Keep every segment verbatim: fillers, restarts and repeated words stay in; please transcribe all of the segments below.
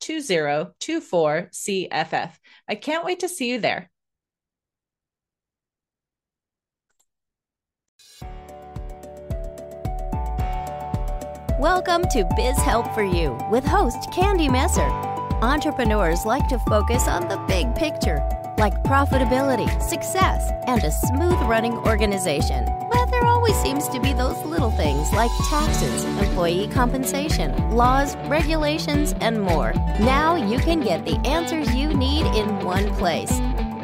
2024 CFF. I can't wait to see you there. Welcome to Biz Help for You with host Candy Messer. Entrepreneurs like to focus on the big picture, like profitability, success, and a smooth-running organization. But there always seems to be those little things like taxes, employee compensation, laws, regulations, and more. Now you can get the answers you need in one place.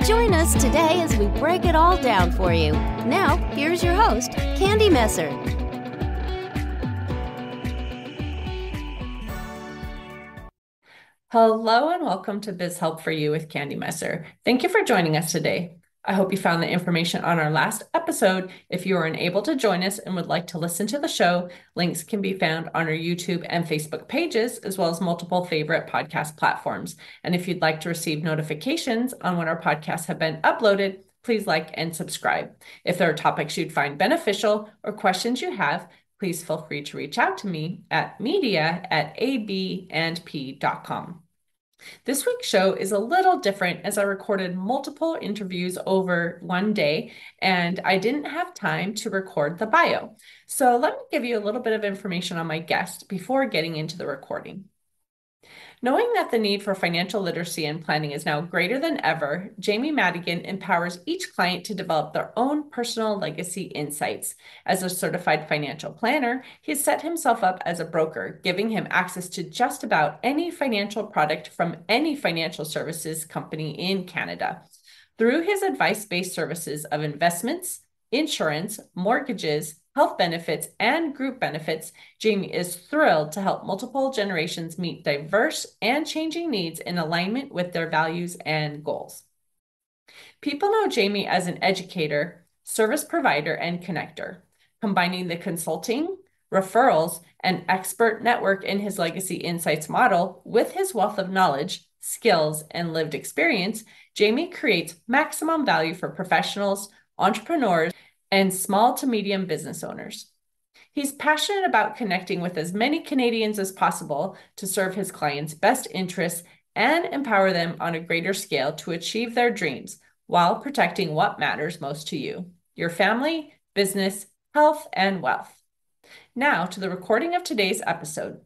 Join us today as we break it all down for you. Now, here's your host, Candy Messer. Hello and welcome to Biz Help for You with Candy Messer. Thank you for joining us today. I hope you found the information on our last episode. If you are unable to join us and would like to listen to the show, links can be found on our YouTube and Facebook pages, as well as multiple favorite podcast platforms. And if you'd like to receive notifications on when our podcasts have been uploaded, please like and subscribe. If there are topics you'd find beneficial or questions you have, please feel free to reach out to me at media at a b n p dot com. This week's show is a little different as I recorded multiple interviews over one day and I didn't have time to record the bio. So let me give you a little bit of information on my guest before getting into the recording. Knowing that the need for financial literacy and planning is now greater than ever, Jamie Madigan empowers each client to develop their own personal legacy insights. As a certified financial planner, he's set himself up as a broker, giving him access to just about any financial product from any financial services company in Canada. Through his advice-based services of investments, insurance, mortgages, health benefits, and group benefits, Jamie is thrilled to help multiple generations meet diverse and changing needs in alignment with their values and goals. People know Jamie as an educator, service provider, and connector, combining the consulting, referrals, and expert network in his Legacy Insights model with his wealth of knowledge, skills, and lived experience. Jamie creates maximum value for professionals, entrepreneurs, and small to medium business owners. He's passionate about connecting with as many Canadians as possible to serve his clients' best interests and empower them on a greater scale to achieve their dreams while protecting what matters most to you, your family, business, health, and wealth. Now to the recording of today's episode.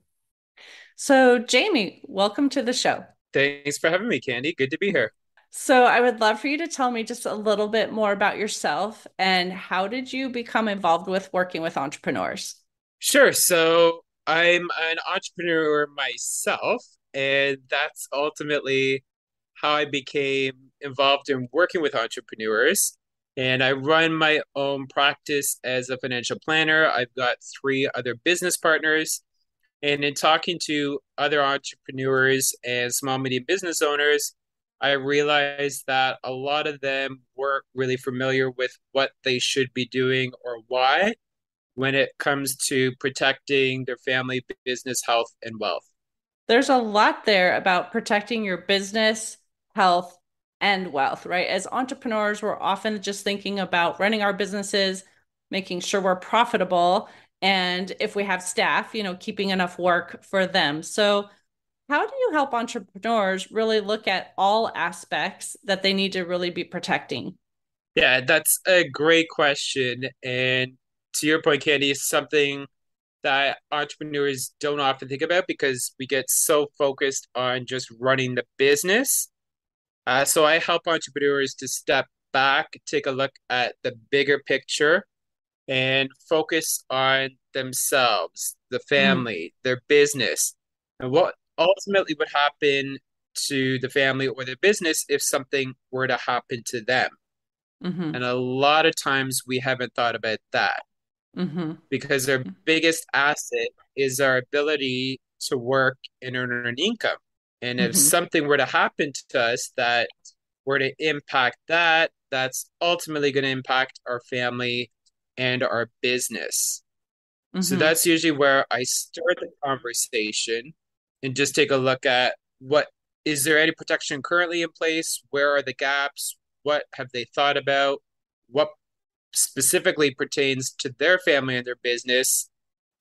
So, Jamie, welcome to the show. Thanks for having me, Candy. Good to be here. So I would love for you to tell me just a little bit more about yourself and how did you become involved with working with entrepreneurs? Sure. So I'm an entrepreneur myself, and that's ultimately how I became involved in working with entrepreneurs. And I run my own practice as a financial planner. I've got three other business partners. And in talking to other entrepreneurs and small, medium business owners, I realized that a lot of them weren't really familiar with what they should be doing or why when it comes to protecting their family, business, health, and wealth. There's a lot there about protecting your business, health, and wealth, right? As entrepreneurs, we're often just thinking about running our businesses, making sure we're profitable, and if we have staff, you know, keeping enough work for them. So how do you help entrepreneurs really look at all aspects that they need to really be protecting? Yeah, that's a great question. And to your point, Candy, it's something that entrepreneurs don't often think about because we get so focused on just running the business Uh, so I help entrepreneurs to step back, take a look at the bigger picture, and focus on themselves, the family, mm. their business, and what ultimately would happen to the family or their business if something were to happen to them. Mm-hmm. And a lot of times we haven't thought about that mm-hmm. because our biggest asset is our ability to work and earn an income. And if mm-hmm. something were to happen to us that were to impact that, that's ultimately going to impact our family and our business. Mm-hmm. So that's usually where I start the conversation and just take a look at what, is there any protection currently in place? Where are the gaps? What have they thought about? What specifically pertains to their family and their business?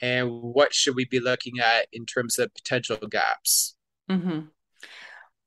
And what should we be looking at in terms of potential gaps? Mm-hmm.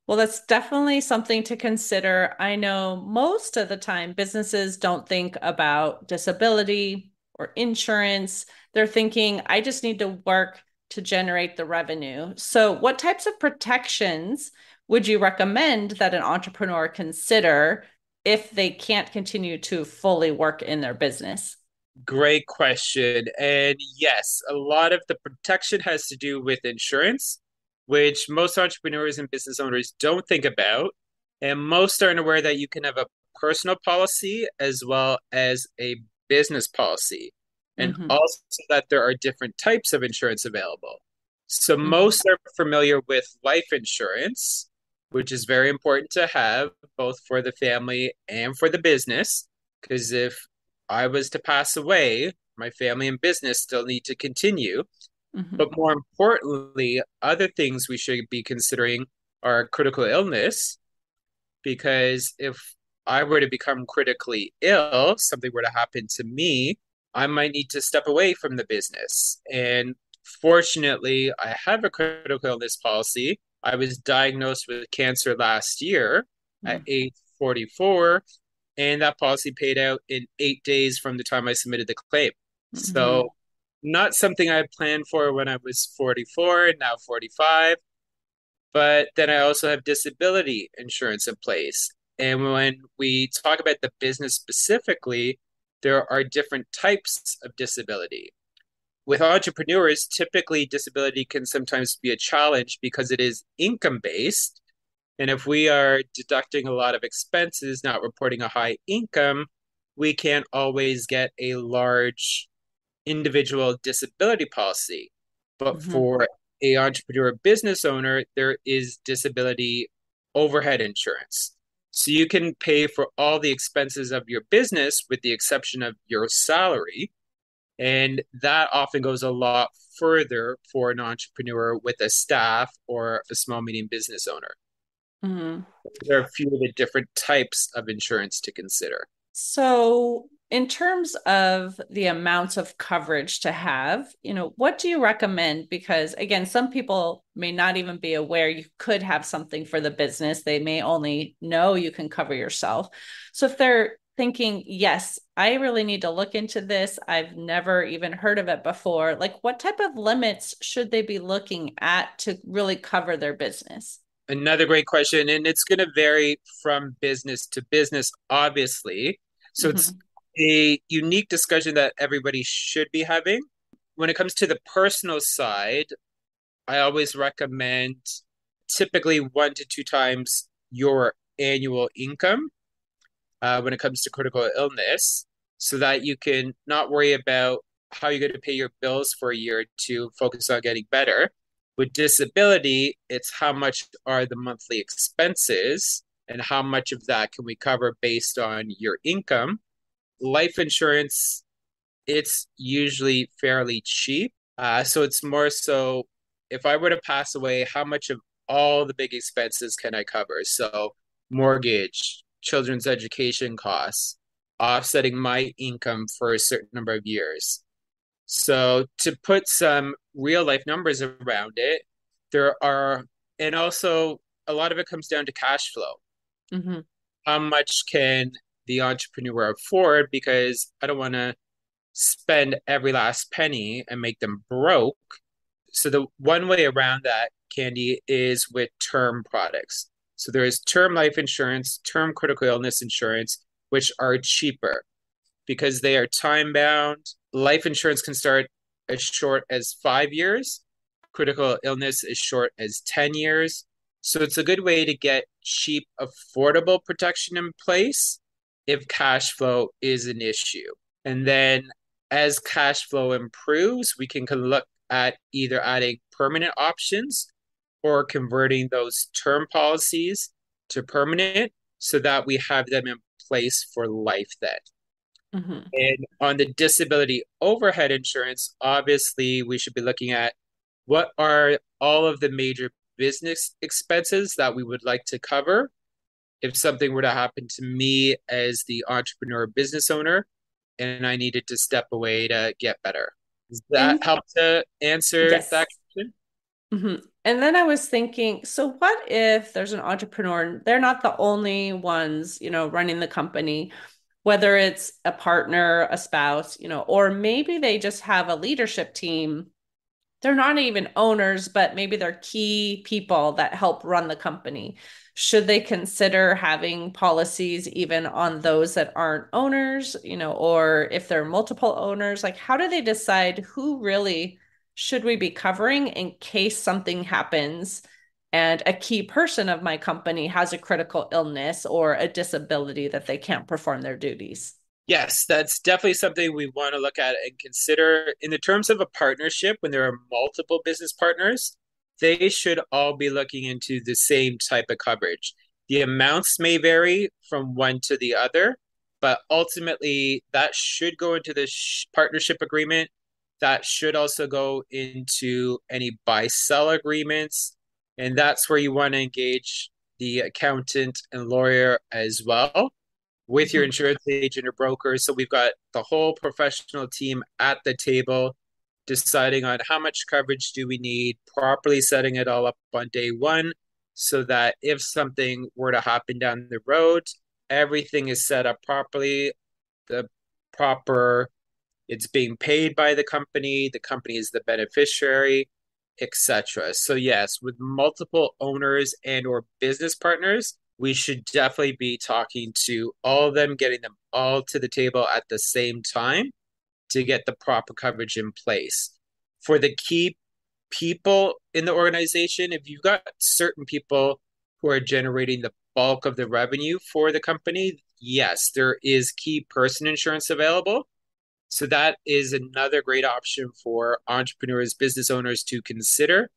Well, that's definitely something to consider. I know most of the time businesses don't think about disability or insurance. They're thinking, I just need to work to generate the revenue. So what types of protections would you recommend that an entrepreneur consider if they can't continue to fully work in their business? Great question. And yes, a lot of the protection has to do with insurance, which most entrepreneurs and business owners don't think about. And most aren't aware that you can have a personal policy as well as a business policy. And mm-hmm. also that there are different types of insurance available. So mm-hmm. most are familiar with life insurance, which is very important to have both for the family and for the business. Because if I was to pass away, my family and business still need to continue. Mm-hmm. But more importantly, other things we should be considering are critical illness, because if I were to become critically ill, something were to happen to me, I might need to step away from the business. And fortunately, I have a critical illness policy. I was diagnosed with cancer last year mm-hmm. at age forty-four, and that policy paid out in eight days from the time I submitted the claim. Mm-hmm. So not something I planned for when I was forty-four and now forty-five. But then I also have disability insurance in place. And when we talk about the business specifically, there are different types of disability. With entrepreneurs, typically disability can sometimes be a challenge because it is income-based. And if we are deducting a lot of expenses, not reporting a high income, we can't always get a large individual disability policy. But mm-hmm. for a entrepreneur business owner, there is disability overhead insurance. So you can pay for all the expenses of your business with the exception of your salary. And that often goes a lot further for an entrepreneur with a staff or a small, medium business owner. Mm-hmm. There are a few of the different types of insurance to consider. So in terms of the amounts of coverage to have, you know, what do you recommend? Because again, some people may not even be aware you could have something for the business. They may only know you can cover yourself. So if they're thinking, yes, I really need to look into this, I've never even heard of it before, like what type of limits should they be looking at to really cover their business? Another great question. And it's going to vary from business to business, obviously. So mm-hmm. it's a unique discussion that everybody should be having. When it comes to the personal side, I always recommend typically one to two times your annual income uh, when it comes to critical illness, so that you can not worry about how you're going to pay your bills for a year to focus on getting better. With disability, it's how much are the monthly expenses and how much of that can we cover based on your income. Life insurance, it's usually fairly cheap. Uh, so it's more so if I were to pass away, how much of all the big expenses can I cover? So mortgage, children's education costs, offsetting my income for a certain number of years. So to put some real life numbers around it, there are, and also a lot of it comes down to cash flow. Mm-hmm. How much can the entrepreneur afford, because I don't want to spend every last penny and make them broke. So the one way around that, Candy, is with term products. So there is term life insurance, term critical illness insurance, which are cheaper because they are time bound. Life insurance can start as short as five years. Critical illness as short as ten years. So it's a good way to get cheap, affordable protection in place if cash flow is an issue. And then as cash flow improves, we can look at either adding permanent options or converting those term policies to permanent so that we have them in place for life then. Mm-hmm. And on the disability overhead insurance, obviously we should be looking at what are all of the major business expenses that we would like to cover if something were to happen to me as the entrepreneur business owner and I needed to step away to get better. Does that help to answer yes. that question? Mm-hmm. And then I was thinking, so what if there's an entrepreneur and they're not the only ones, you know, running the company, whether it's a partner, a spouse, you know, or maybe they just have a leadership team. They're not even owners, but maybe they're key people that help run the company. Should they consider having policies even on those that aren't owners, you know, or if there are multiple owners, like how do they decide who really should we be covering in case something happens and a key person of my company has a critical illness or a disability that they can't perform their duties? Yes, that's definitely something we want to look at and consider. In the terms of a partnership, when there are multiple business partners, they should all be looking into the same type of coverage. The amounts may vary from one to the other, but ultimately that should go into the sh- partnership agreement. That should also go into any buy-sell agreements. And that's where you want to engage the accountant and lawyer as well, with your insurance agent or broker. So we've got the whole professional team at the table deciding on how much coverage do we need, properly setting it all up on day one so that if something were to happen down the road, everything is set up properly, the proper, it's being paid by the company, the company is the beneficiary, et cetera. So yes, with multiple owners and or business partners, we should definitely be talking to all of them, getting them all to the table at the same time to get the proper coverage in place. For the key people in the organization, if you've got certain people who are generating the bulk of the revenue for the company, yes, there is key person insurance available. So that is another great option for entrepreneurs, business owners to consider.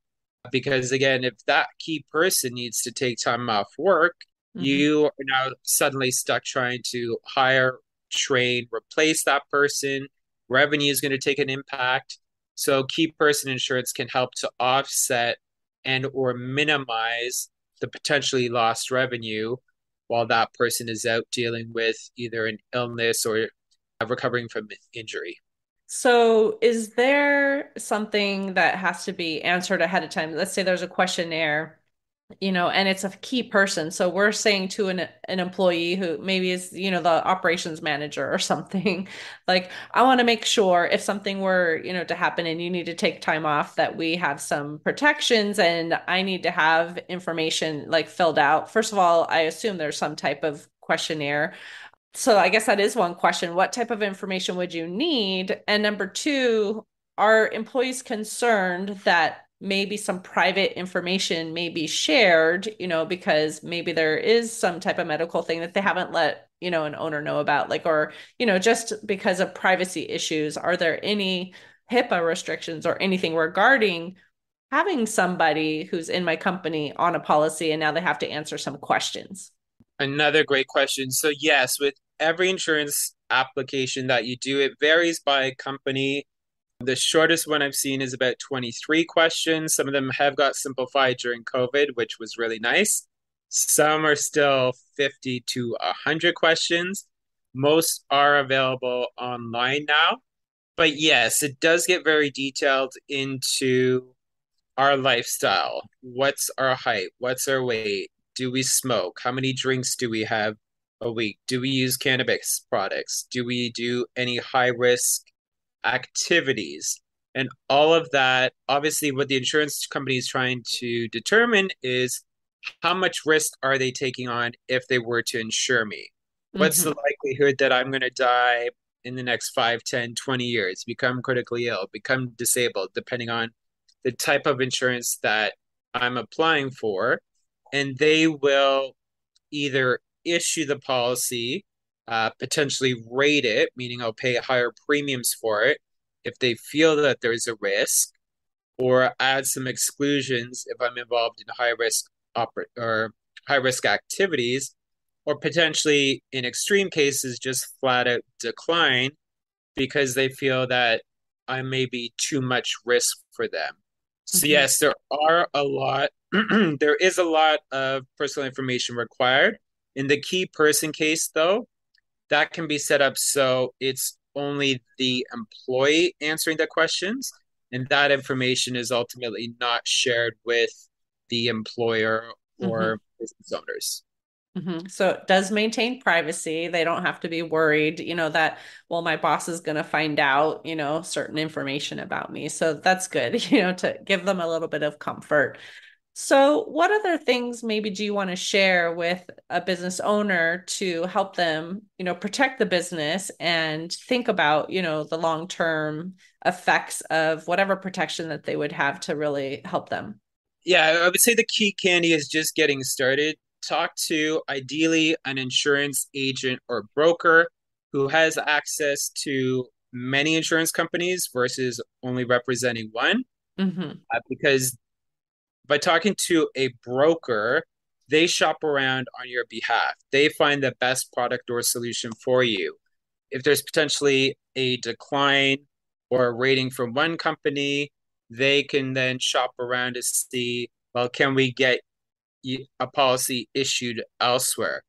Because again, if that key person needs to take time off work, mm-hmm. you are now suddenly stuck trying to hire, train, replace that person. Revenue is going to take an impact. So key person insurance can help to offset and or minimize the potentially lost revenue while that person is out dealing with either an illness or recovering from injury. So is there something that has to be answered ahead of time? Let's say there's a questionnaire, you know, and it's a key person. So we're saying to an, an employee who maybe is, you know, the operations manager or something, like, I want to make sure if something were, you know, to happen and you need to take time off that we have some protections and I need to have information like filled out. First of all, I assume there's some type of questionnaire. So I guess that is one question. What type of information would you need? And number two, are employees concerned that maybe some private information may be shared, you know, because maybe there is some type of medical thing that they haven't let, you know, an owner know about, like, or, you know, just because of privacy issues, are there any HIPAA restrictions or anything regarding having somebody who's in my company on a policy and now they have to answer some questions? Another great question. So yes, with every insurance application that you do, it varies by company. The shortest one I've seen is about twenty-three questions. Some of them have got simplified during COVID, which was really nice. Some are still fifty to one hundred questions. Most are available online now. But yes, it does get very detailed into our lifestyle. What's our height? What's our weight? Do we smoke? How many drinks do we have a week? Do we use cannabis products? Do we do any high-risk activities? And all of that, obviously, what the insurance company is trying to determine is how much risk are they taking on if they were to insure me? What's mm-hmm. the likelihood that I'm going to die in the next five, ten, twenty years, become critically ill, become disabled, depending on the type of insurance that I'm applying for? And they will either issue the policy, uh, potentially rate it, meaning I'll pay higher premiums for it if they feel that there's a risk, or add some exclusions if I'm involved in high risk oper- or high risk activities, or potentially in extreme cases, just flat out decline because they feel that I may be too much risk for them. Mm-hmm. So yes, there are a lot, there is a lot of personal information required. In the key person case though, that can be set up so it's only the employee answering the questions, and that information is ultimately not shared with the employer or mm-hmm. business owners. Mm-hmm. So it does maintain privacy. They don't have to be worried, you know, that, well, my boss is going to find out, you know, certain information about me. So that's good, you know, to give them a little bit of comfort. So what other things maybe do you want to share with a business owner to help them, you know, protect the business and think about, you know, the long-term effects of whatever protection that they would have to really help them? Yeah, I would say the key, Candy, is just getting started. Talk to ideally an insurance agent or broker who has access to many insurance companies versus only representing one. Mm-hmm. Uh, because by talking to a broker, they shop around on your behalf. They find the best product or solution for you. If there's potentially a decline or a rating from one company, they can then shop around to see, well, can we get a policy issued elsewhere?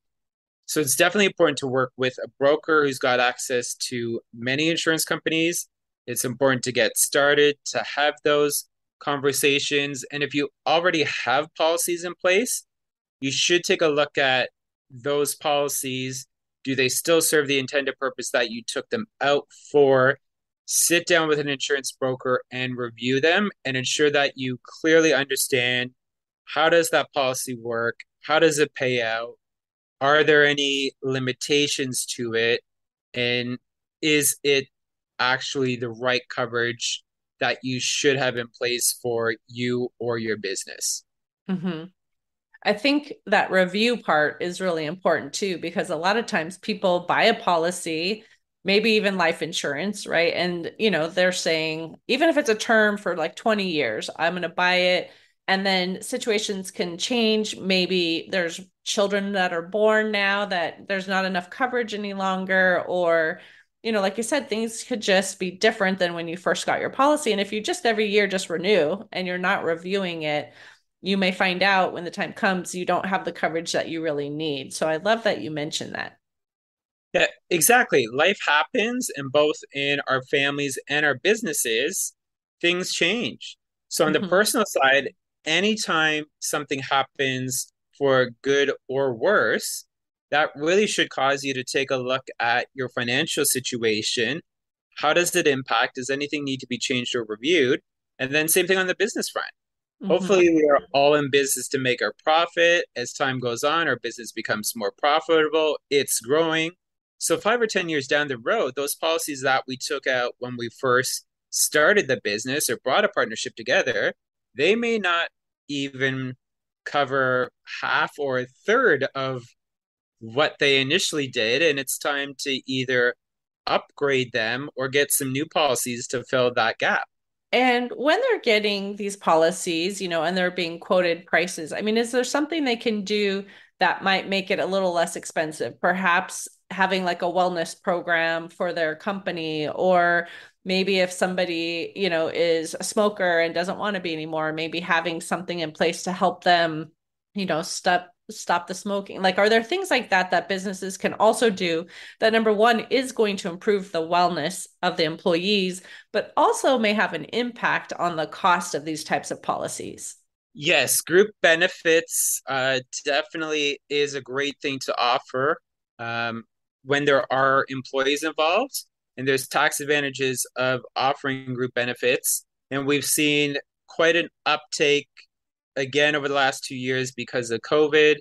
So it's definitely important to work with a broker who's got access to many insurance companies. It's important to get started, to have those conversations. And if you already have policies in place, you should take a look at those policies. Do they still serve the intended purpose that you took them out for? Sit down with an insurance broker and review them and ensure that you clearly understand, how does that policy work? How does it pay out? Are there any limitations to it? And is it actually the right coverage that you should have in place for you or your business? Mm-hmm. I think that review part is really important too, because a lot of times people buy a policy, maybe even life insurance, right? And, you know, they're saying, even if it's a term for like twenty years, I'm going to buy it. And then situations can change. Maybe there's children that are born now that there's not enough coverage any longer. Or, you know, like you said, things could just be different than when you first got your policy. And if you just every year just renew and you're not reviewing it, you may find out when the time comes, you don't have the coverage that you really need. So I love that you mentioned that. Yeah, exactly. Life happens, and both in our families and our businesses, things change. So on mm-hmm. the personal side, anytime something happens for good or worse, that really should cause you to take a look at your financial situation. How does it impact? Does anything need to be changed or reviewed? And then same thing on the business front. Mm-hmm. Hopefully we are all in business to make our profit. As time goes on, our business becomes more profitable. It's growing. So five or ten years down the road, those policies that we took out when we first started the business or brought a partnership together, they may not even cover half or a third of what they initially did. And it's time to either upgrade them or get some new policies to fill that gap. And when they're getting these policies, you know, and they're being quoted prices, I mean, is there something they can do that might make it a little less expensive? Perhaps having like a wellness program for their company, or maybe if somebody, you know, is a smoker and doesn't want to be anymore, maybe having something in place to help them, you know, stop, stop the smoking. Like, are there things like that that businesses can also do that, number one, is going to improve the wellness of the employees, but also may have an impact on the cost of these types of policies? Yes, group benefits uh, definitely is a great thing to offer um, when there are employees involved. And there's tax advantages of offering group benefits. And we've seen quite an uptake again over the last two years because of COVID.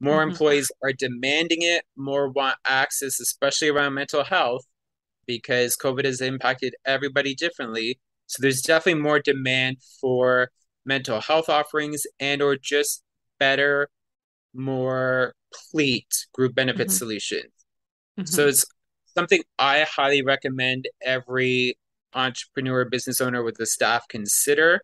More mm-hmm. employees are demanding it, more want access, especially around mental health, because COVID has impacted everybody differently. So there's definitely more demand for mental health offerings and or just better, more complete group benefit mm-hmm. solutions. Mm-hmm. So it's something I highly recommend every entrepreneur, business owner with the staff consider.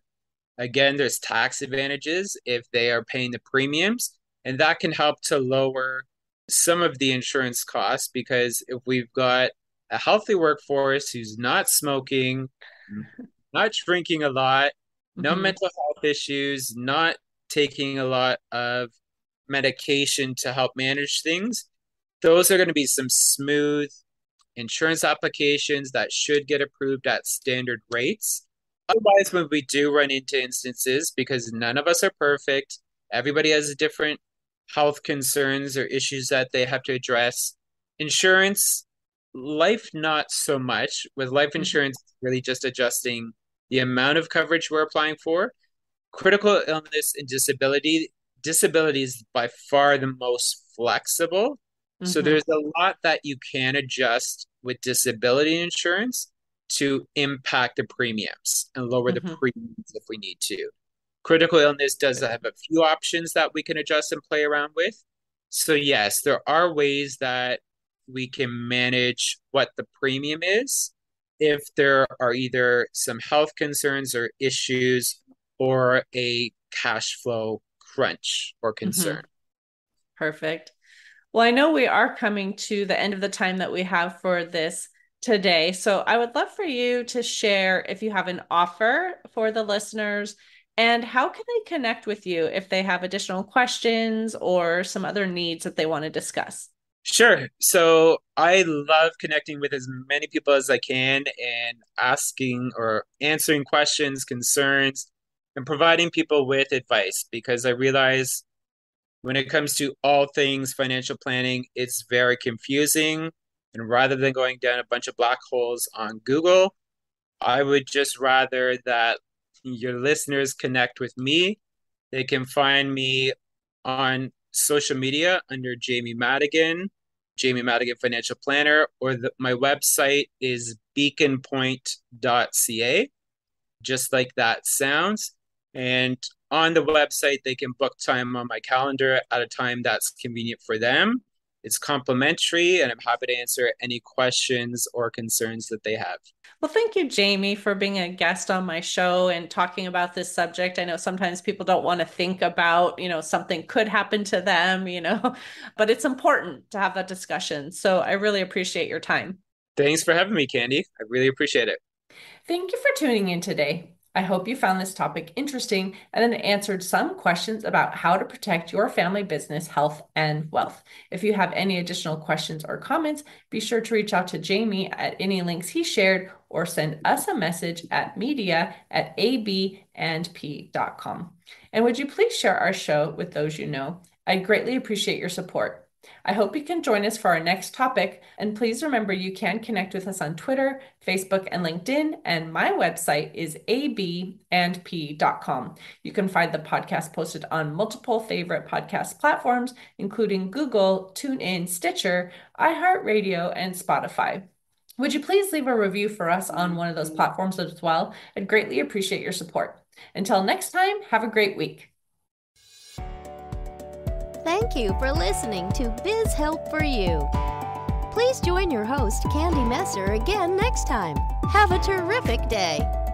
Again, there's tax advantages if they are paying the premiums, and that can help to lower some of the insurance costs, because if we've got a healthy workforce who's not smoking, not drinking a lot, no mm-hmm. mental health issues, not taking a lot of medication to help manage things, those are going to be some smooth insurance applications that should get approved at standard rates. Otherwise, when we do run into instances, because none of us are perfect, everybody has different health concerns or issues that they have to address. Insurance, life, not so much. With life insurance, really just adjusting the amount of coverage we're applying for. Critical illness and disability, disability is by far the most flexible. Mm-hmm. So there's a lot that you can adjust with disability insurance to impact the premiums and lower mm-hmm. the premiums if we need to. Critical illness does have a few options that we can adjust and play around with. So yes, there are ways that we can manage what the premium is if there are either some health concerns or issues or a cash flow crunch or concern. Mm-hmm. Perfect. Well, I know we are coming to the end of the time that we have for this today. So I would love for you to share if you have an offer for the listeners and how can they connect with you if they have additional questions or some other needs that they want to discuss. Sure. So I love connecting with as many people as I can and asking or answering questions, concerns, and providing people with advice, because I realize when it comes to all things financial planning, it's very confusing. And rather than going down a bunch of black holes on Google, I would just rather that your listeners connect with me. They can find me on social media under Jamie Madigan, Jamie Madigan Financial Planner, or the, my website is beacon point dot c a, just like that sounds. And on the website, they can book time on my calendar at a time that's convenient for them. It's complimentary, and I'm happy to answer any questions or concerns that they have. Well, thank you, Jamie, for being a guest on my show and talking about this subject. I know sometimes people don't want to think about, you know, something could happen to them, you know, but it's important to have that discussion. So I really appreciate your time. Thanks for having me, Candy. I really appreciate it. Thank you for tuning in today. I hope you found this topic interesting and it answered some questions about how to protect your family business, health, and wealth. If you have any additional questions or comments, be sure to reach out to Jamie at any links he shared or send us a message at media at a b n p dot com. And would you please share our show with those you know? I greatly appreciate your support. I hope you can join us for our next topic, and please remember you can connect with us on Twitter, Facebook, and LinkedIn, and my website is a b n p dot com. You can find the podcast posted on multiple favorite podcast platforms, including Google, TuneIn, Stitcher, iHeartRadio, and Spotify. Would you please leave a review for us on one of those platforms as well? I'd greatly appreciate your support. Until next time, have a great week. Thank you for listening to Biz Help for You. Please join your host, Candy Messer, again next time. Have a terrific day.